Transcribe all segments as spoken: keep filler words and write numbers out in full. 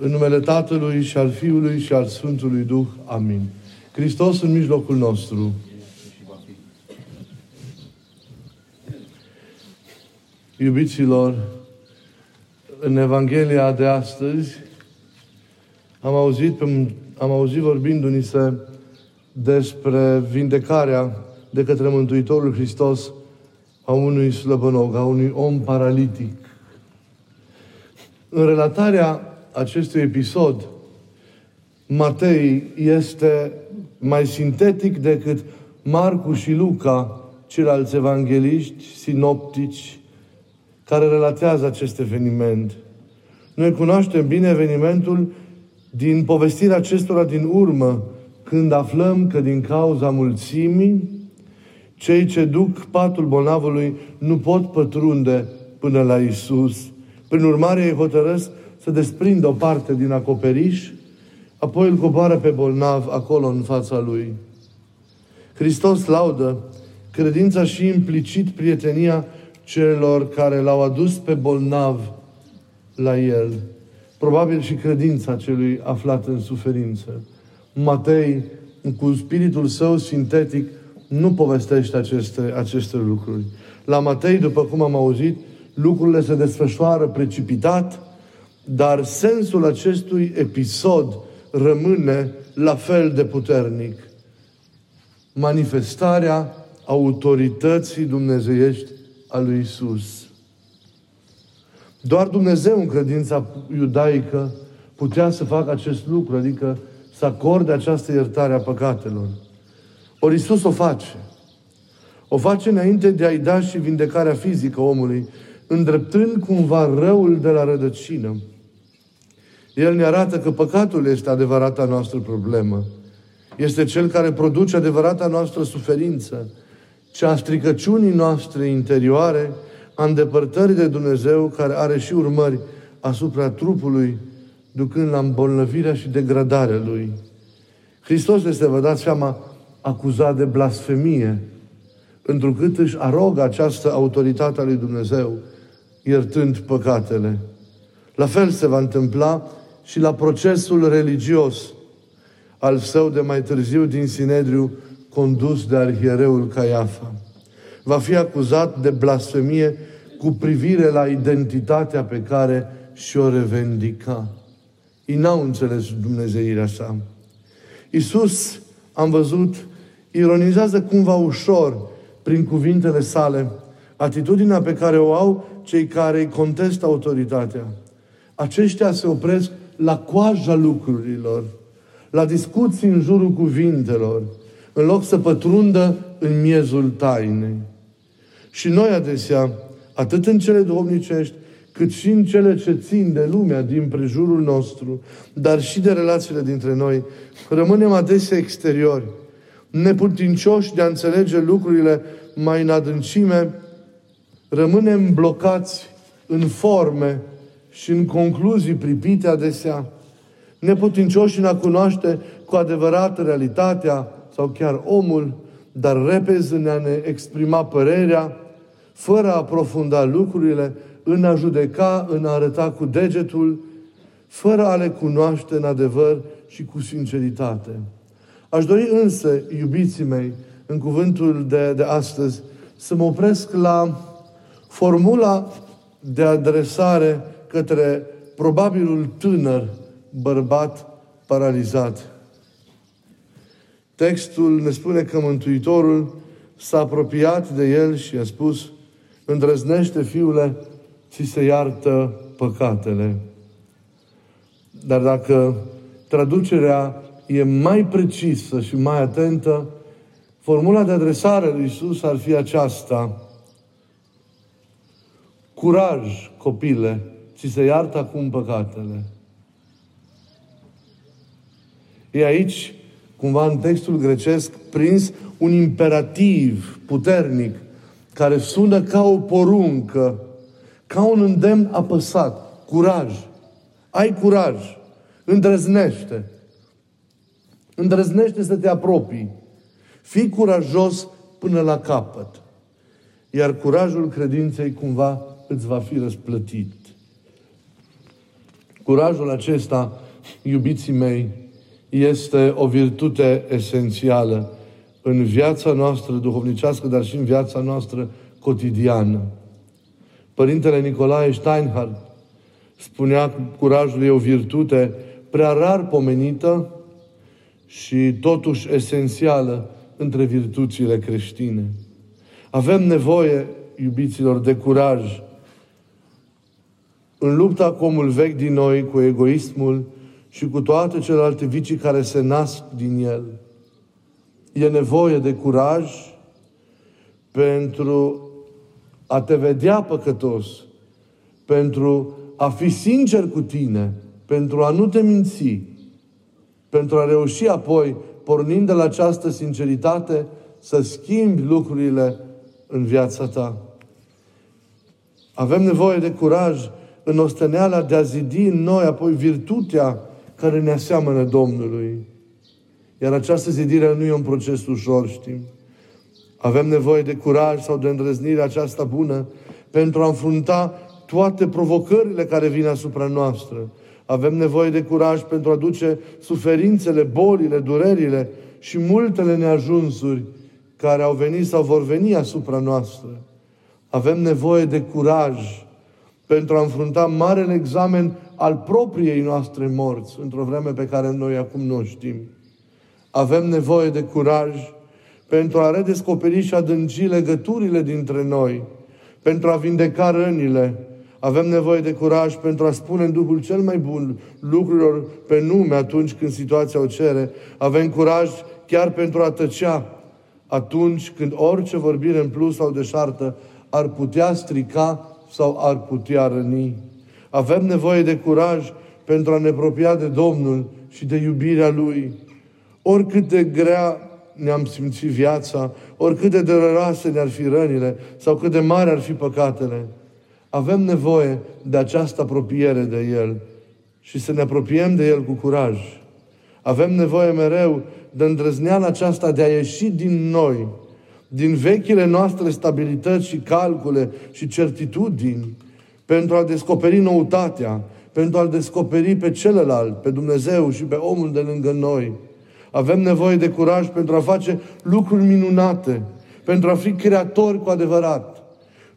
În numele Tatălui și al Fiului și al Sfântului Duh. Amin. Hristos în mijlocul nostru. Iubiților, în Evanghelia de astăzi am auzit, am auzit vorbindu-ni se despre vindecarea de către Mântuitorul Hristos a unui slăbănog, a unui om paralitic. În relatarea acestui episod, Matei este mai sintetic decât Marcu și Luca, ceilalți evangeliști sinoptici, care relatează acest eveniment. Noi cunoaștem bine evenimentul din povestirea acestora din urmă, când aflăm că din cauza mulțimii, cei ce duc patul bolnavului nu pot pătrunde până la Iisus. Prin urmare, ei hotărăsc să desprindă o parte din acoperiș, apoi îl coboară pe bolnav acolo în fața lui. Hristos laudă credința și implicit prietenia celor care l-au adus pe bolnav la el. Probabil și credința celui aflat în suferință. Matei, cu spiritul său sintetic, nu povestește aceste, aceste lucruri. La Matei, după cum am auzit, lucrurile se desfășoară precipitat, dar sensul acestui episod rămâne la fel de puternic. Manifestarea autorității dumnezeiești a lui Iisus. Doar Dumnezeu în credința iudaică putea să facă acest lucru, adică să acorde această iertare a păcatelor. Ori Iisus o face. O face înainte de a-i da și vindecarea fizică omului, îndreptând cumva răul de la rădăcină. El ne arată că păcatul este adevărata noastră problemă. Este cel care produce adevărata noastră suferință, cea a stricăciunii noastre interioare, a îndepărtării de Dumnezeu, care are și urmări asupra trupului, ducând la îmbolnăvirea și degradarea lui. Hristos este, vă dați seama, acuzat de blasfemie, întrucât își arogă această autoritate a lui Dumnezeu, iertând păcatele. La fel se va întâmpla și la procesul religios al său de mai târziu din Sinedriu, condus de arhiereul Caiafa. Va fi acuzat de blasfemie cu privire la identitatea pe care și-o revendica. Ei n-au înțeles dumnezeirea sa. Iisus, am văzut, ironizează cumva ușor prin cuvintele sale atitudinea pe care o au cei care îi contestă autoritatea. Aceștia se opresc la coaja lucrurilor, la discuții în jurul cuvintelor, în loc să pătrundă în miezul tainei. Și noi adesea, atât în cele duhovnicești, cât și în cele ce țin de lumea din prejurul nostru, dar și de relațiile dintre noi, rămânem adesea exteriori, neputincioși de a înțelege lucrurile mai în adâncime, rămânem blocați în forme și în concluzii pripite adesea, neputincioși în a cunoaște cu adevărat realitatea sau chiar omul, dar repezi în a ne exprima părerea, fără a aprofunda lucrurile, în a judeca, în a arăta cu degetul, fără a le cunoaște în adevăr și cu sinceritate. Aș dori însă, iubiții mei, în cuvântul de, de astăzi, să mă opresc la formula de adresare către probabilul tânăr bărbat paralizat. Textul ne spune că Mântuitorul s-a apropiat de el și i-a spus: îndrăznește, fiule, ți se iartă păcatele. Dar dacă traducerea e mai precisă și mai atentă, formula de adresare lui Iisus ar fi aceasta: curaj, copile, ți se iartă acum păcatele. E aici, cumva în textul grecesc, prins un imperativ puternic, care sună ca o poruncă, ca un îndemn apăsat. Curaj. Ai curaj. Îndrăznește. Îndrăznește să te apropii. Fii curajos până la capăt. Iar curajul credinței cumva îți va fi răsplătit. Curajul acesta, iubiții mei, este o virtute esențială în viața noastră duhovnicească, dar și în viața noastră cotidiană. Părintele Nicolae Steinhardt spunea că curajul e o virtute prea rar pomenită și totuși esențială între virtuțile creștine. Avem nevoie, iubiților, de curaj în lupta cu omul vechi din noi, cu egoismul și cu toate celelalte vicii care se nasc din el. E nevoie de curaj pentru a te vedea păcătos, pentru a fi sincer cu tine, pentru a nu te minți, pentru a reuși apoi, pornind de la această sinceritate, să schimbi lucrurile în viața ta. Avem nevoie de curaj în osteneala de a zidi în noi apoi virtutea care ne aseamănă Domnului. Iar această zidire nu e un proces ușor, știm. Avem nevoie de curaj sau de îndrăznirea aceasta bună pentru a înfrunta toate provocările care vin asupra noastră. Avem nevoie de curaj pentru a duce suferințele, bolile, durerile și multele neajunsuri care au venit sau vor veni asupra noastră. Avem nevoie de curaj pentru a înfrunta marele examen al propriei noastre morți, într-o vreme pe care noi acum nu o știm. Avem nevoie de curaj pentru a redescoperi și adânci legăturile dintre noi, pentru a vindeca rănile. Avem nevoie de curaj pentru a spune în Duhul cel mai bun lucrurilor pe nume atunci când situația o cere. Avem curaj chiar pentru a tăcea atunci când orice vorbire în plus sau deșartă ar putea strica sau ar putea răni. Avem nevoie de curaj pentru a ne apropia de Domnul și de iubirea Lui. Oricât de grea ne-am simțit viața, oricât de dureroase ne-ar fi rănile sau cât de mari ar fi păcatele, avem nevoie de această apropiere de El și să ne apropiem de El cu curaj. Avem nevoie mereu de îndrăzneala aceasta de a ieși din noi, din vechile noastre stabilități și calcule și certitudini, pentru a descoperi noutatea, pentru a-L descoperi pe celălalt, pe Dumnezeu și pe omul de lângă noi. Avem nevoie de curaj pentru a face lucruri minunate, pentru a fi creatori cu adevărat,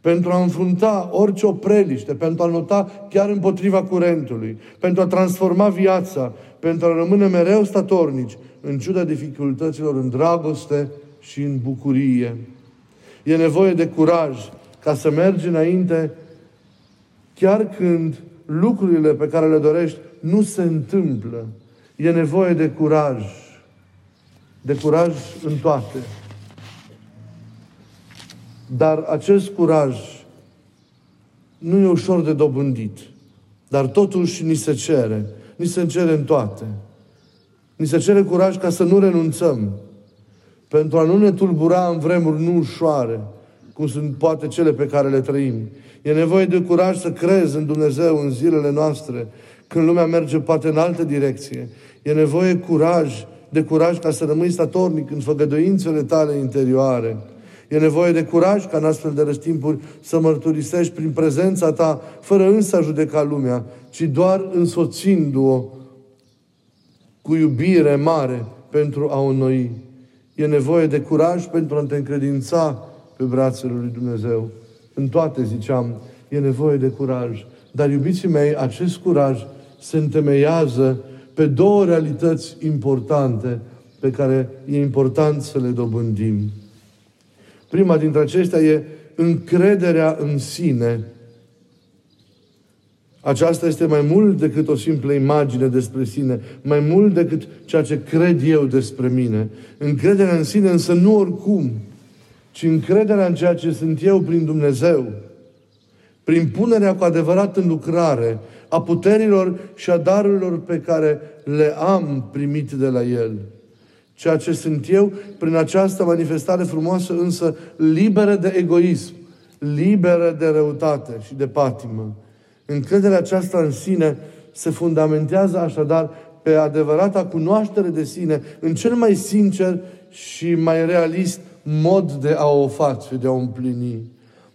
pentru a înfrunta orice opreliște, pentru a lupta chiar împotriva curentului, pentru a transforma viața, pentru a rămâne mereu statornici, în ciuda dificultăților, în dragoste și în bucurie. E nevoie de curaj ca să mergi înainte chiar când lucrurile pe care le dorești nu se întâmplă. E nevoie de curaj. De curaj în toate. Dar acest curaj nu e ușor de dobândit. Dar totuși ni se cere. Ni se cere în toate. Ni se cere curaj ca să nu renunțăm. Pentru a nu ne tulbura în vremuri nu ușoare, cum sunt poate cele pe care le trăim. E nevoie de curaj să crezi în Dumnezeu în zilele noastre, când lumea merge poate în altă direcție. E nevoie curaj, de curaj ca să rămâi statornic în făgăduințele tale interioare. E nevoie de curaj ca în astfel de răstimpuri să mărturisești prin prezența ta, fără însă a judeca lumea, ci doar însoțindu-o cu iubire mare pentru a o noi. E nevoie de curaj pentru a te încredința pe brațele lui Dumnezeu. În toate, ziceam, e nevoie de curaj. Dar, iubiții mei, acest curaj se întemeiază pe două realități importante pe care e important să le dobândim. Prima dintre acestea e încrederea în sine. Aceasta este mai mult decât o simplă imagine despre sine, mai mult decât ceea ce cred eu despre mine. Încrederea în sine însă nu oricum, ci încrederea în ceea ce sunt eu prin Dumnezeu, prin punerea cu adevărat în lucrare a puterilor și a darurilor pe care le am primit de la El. Ceea ce sunt eu, prin această manifestare frumoasă, însă liberă de egoism, liberă de răutate și de patimă. Încrederea aceasta în sine se fundamentează așadar pe adevărata cunoaștere de sine în cel mai sincer și mai realist mod de a o face, de a o împlini.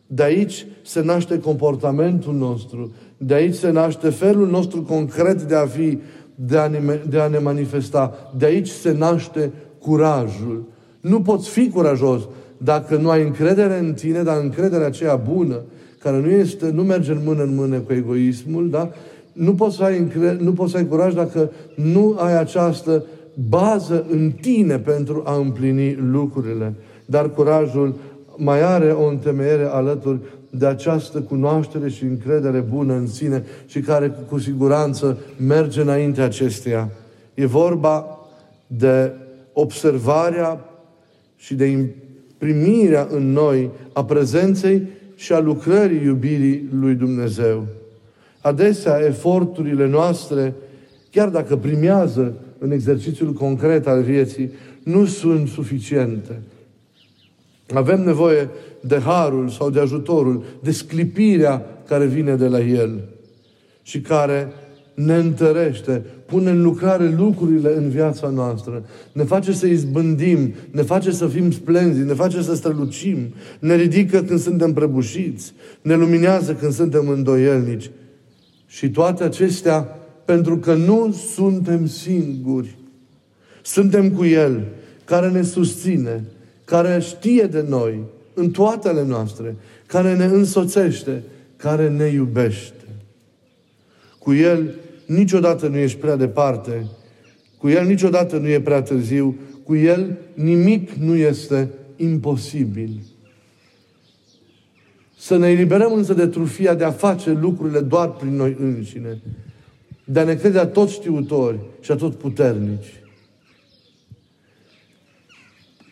De aici se naște comportamentul nostru, De aici se naște felul nostru concret de a fi, de a ne, de a ne manifesta. De aici se naște curajul. Nu poți fi curajos dacă nu ai încredere în tine, dar încrederea aceea bună, care nu, este, nu merge în mână în mână cu egoismul, da? Nu poți să ai, încre- nu poți să ai curaj dacă nu ai această bază în tine pentru a împlini lucrurile. Dar curajul mai are o întemeiere alături de această cunoaștere și încredere bună în sine și care cu siguranță merge înaintea acesteia. E vorba de observarea și de primirea în noi a prezenței și a lucrării iubirii lui Dumnezeu. Adesea, eforturile noastre, chiar dacă primează în exercițiul concret al vieții, nu sunt suficiente. Avem nevoie de harul sau de ajutorul, de sclipirea care vine de la El și care ne întărește, pune în lucrare lucrurile în viața noastră, ne face să izbândim, ne face să fim splenzi, ne face să strălucim, ne ridică când suntem prăbușiți, ne luminează când suntem îndoielnici. Și toate acestea pentru că nu suntem singuri. Suntem cu El, care ne susține, care știe de noi, în toate ale noastre, care ne însoțește, care ne iubește. Cu El niciodată nu ești prea departe, cu El niciodată nu e prea târziu, cu El nimic nu este imposibil. Să ne eliberăm însă de trufia de a face lucrurile doar prin noi înșine, de a ne crede a tot știutori și a tot puternici.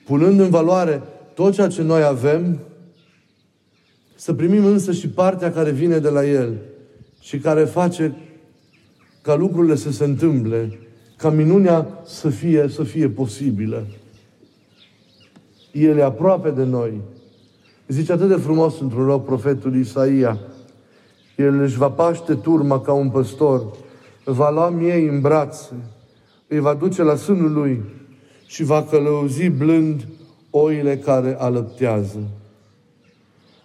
Punând în valoare tot ceea ce noi avem, să primim însă și partea care vine de la El și care face ca lucrurile să se întâmple, ca minunea să fie, să fie posibilă. El e aproape de noi. Zice atât de frumos într-un loc profetul Isaia: El își va paște turma ca un păstor, va lua miei în brațe, îi va duce la sânul lui și va călăuzi blând oile care alăptează.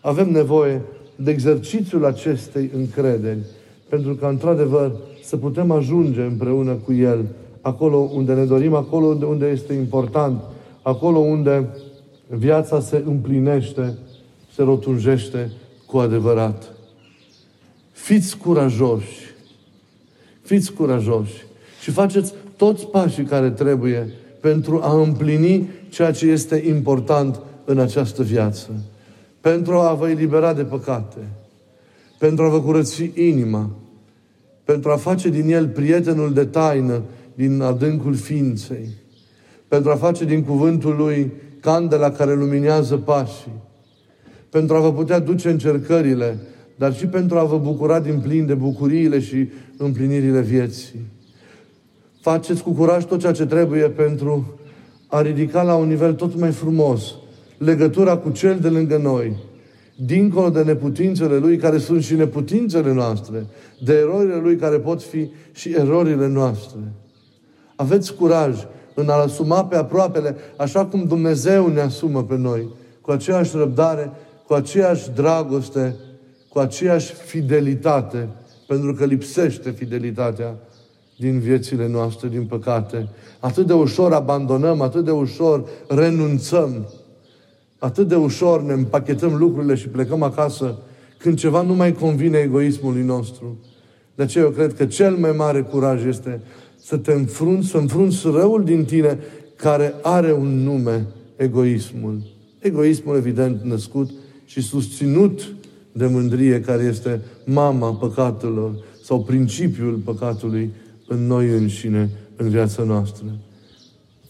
Avem nevoie de exercițiul acestei încrederi, pentru că, într-adevăr, să putem ajunge împreună cu El, acolo unde ne dorim, acolo unde este important, acolo unde viața se împlinește, se rotunjește cu adevărat. Fiți curajoși, fiți curajoși și faceți toți pașii care trebuie pentru a împlini ceea ce este important în această viață. Pentru a vă elibera de păcate, pentru a vă curăți inima, pentru a face din el prietenul de taină din adâncul ființei, pentru a face din cuvântul lui candela care luminează pașii, pentru a vă putea duce încercările, dar și pentru a vă bucura din plin de bucuriile și împlinirile vieții. Faceți cu curaj tot ceea ce trebuie pentru a ridica la un nivel tot mai frumos legătura cu Cel de lângă noi, dincolo de neputințele Lui, care sunt și neputințele noastre, de erorile Lui, care pot fi și erorile noastre. Aveți curaj în a-L asuma pe aproapele, așa cum Dumnezeu ne asumă pe noi, cu aceeași răbdare, cu aceeași dragoste, cu aceeași fidelitate, pentru că lipsește fidelitatea din viețile noastre, din păcate. Atât de ușor abandonăm, atât de ușor renunțăm, atât de ușor ne împachetăm lucrurile și plecăm acasă când ceva nu mai convine egoismului nostru. De aceea eu cred că cel mai mare curaj este să te înfrunți, să înfrunți răul din tine, care are un nume: egoismul. Egoismul, evident, născut și susținut de mândrie, care este mama păcatelor sau principiul păcatului în noi înșine, în viața noastră.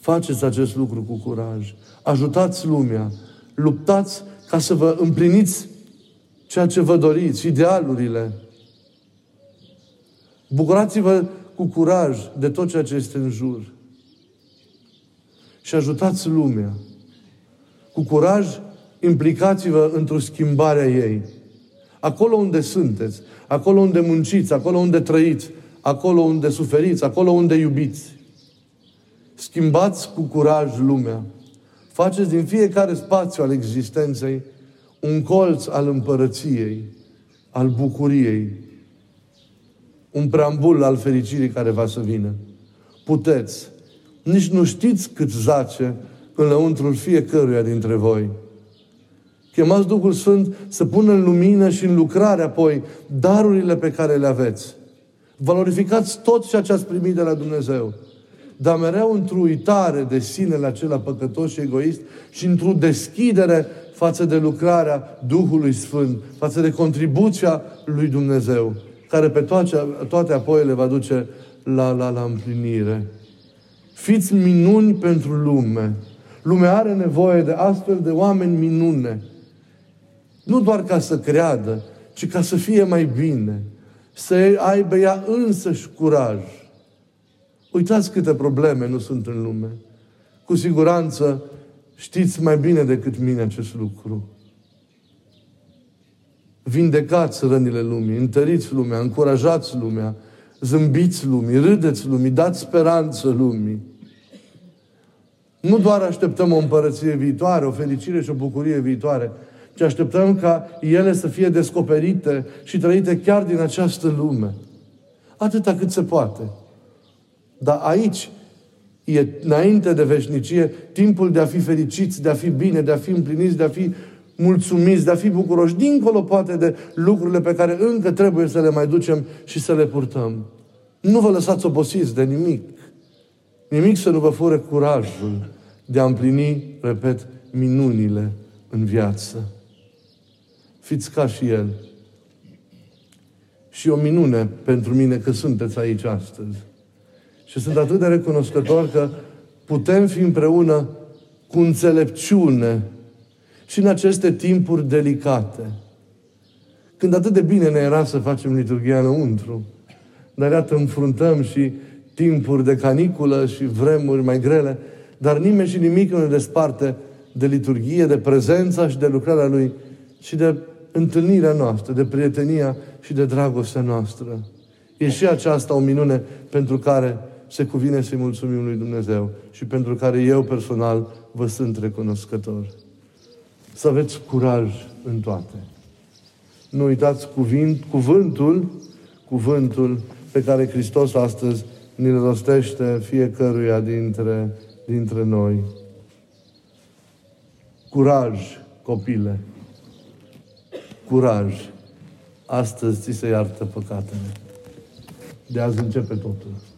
Faceți acest lucru cu curaj. Ajutați lumea. Luptați ca să vă împliniți ceea ce vă doriți, idealurile. Bucurați-vă cu curaj de tot ceea ce este în jur. Și ajutați lumea. Cu curaj implicați-vă într-o schimbare a ei. Acolo unde sunteți, acolo unde munciți, acolo unde trăiți, acolo unde suferiți, acolo unde iubiți. Schimbați cu curaj lumea. Faceți din fiecare spațiu al existenței un colț al împărăției, al bucuriei, un preambul al fericirii care va să vină. Puteți. Nici nu știți cât zace înăuntrul fiecăruia dintre voi. Chemați Duhul Sfânt să pună în lumină și în lucrare apoi darurile pe care le aveți. Valorificați tot ceea ce ați primit de la Dumnezeu. Dar mereu într-o uitare de sinele acela păcătos și egoist și într-o deschidere față de lucrarea Duhului Sfânt, față de contribuția lui Dumnezeu, care pe toate, toate apoi le va duce la, la, la împlinire. Fiți minuni pentru lume. Lumea are nevoie de astfel de oameni minune. Nu doar ca să creadă, ci ca să fie mai bine. Să aibă ea însăși curaj. Uitați câte probleme nu sunt în lume. Cu siguranță știți mai bine decât mine acest lucru. Vindecați rănile lumii, întăriți lumea, încurajați lumea, zâmbiți lumii, râdeți lumii, dați speranță lumii. Nu doar așteptăm o împărăție viitoare, o fericire și o bucurie viitoare, ci așteptăm ca ele să fie descoperite și trăite chiar din această lume. Atâta cât se poate. Dar aici e, înainte de veșnicie, timpul de a fi fericiți, de a fi bine, de a fi împliniți, de a fi mulțumiți, de a fi bucuroși, dincolo poate de lucrurile pe care încă trebuie să le mai ducem și să le purtăm. Nu vă lăsați obosiți de nimic. Nimic să nu vă fure curajul de a împlini, repet, minunile în viață. Fiți ca și El. Și o minune pentru mine că sunteți aici astăzi. Și sunt atât de recunoscător că putem fi împreună cu înțelepciune și în aceste timpuri delicate. Când atât de bine ne era să facem liturghia înăuntru, dar iată înfruntăm și timpuri de caniculă și vremuri mai grele, dar nimeni și nimic nu ne desparte de liturghie, de prezența și de lucrarea Lui, ci de întâlnirea noastră, de prietenia și de dragostea noastră. E și aceasta o minune pentru care se cuvine să-i mulțumim lui Dumnezeu și pentru care eu personal vă sunt recunoscător. Să aveți curaj în toate. Nu uitați cuvint, cuvântul, cuvântul pe care Hristos astăzi ne-l rostește fiecăruia dintre, dintre noi. Curaj, copile. Curaj. Astăzi ți se iartă păcatele. De azi începe totul.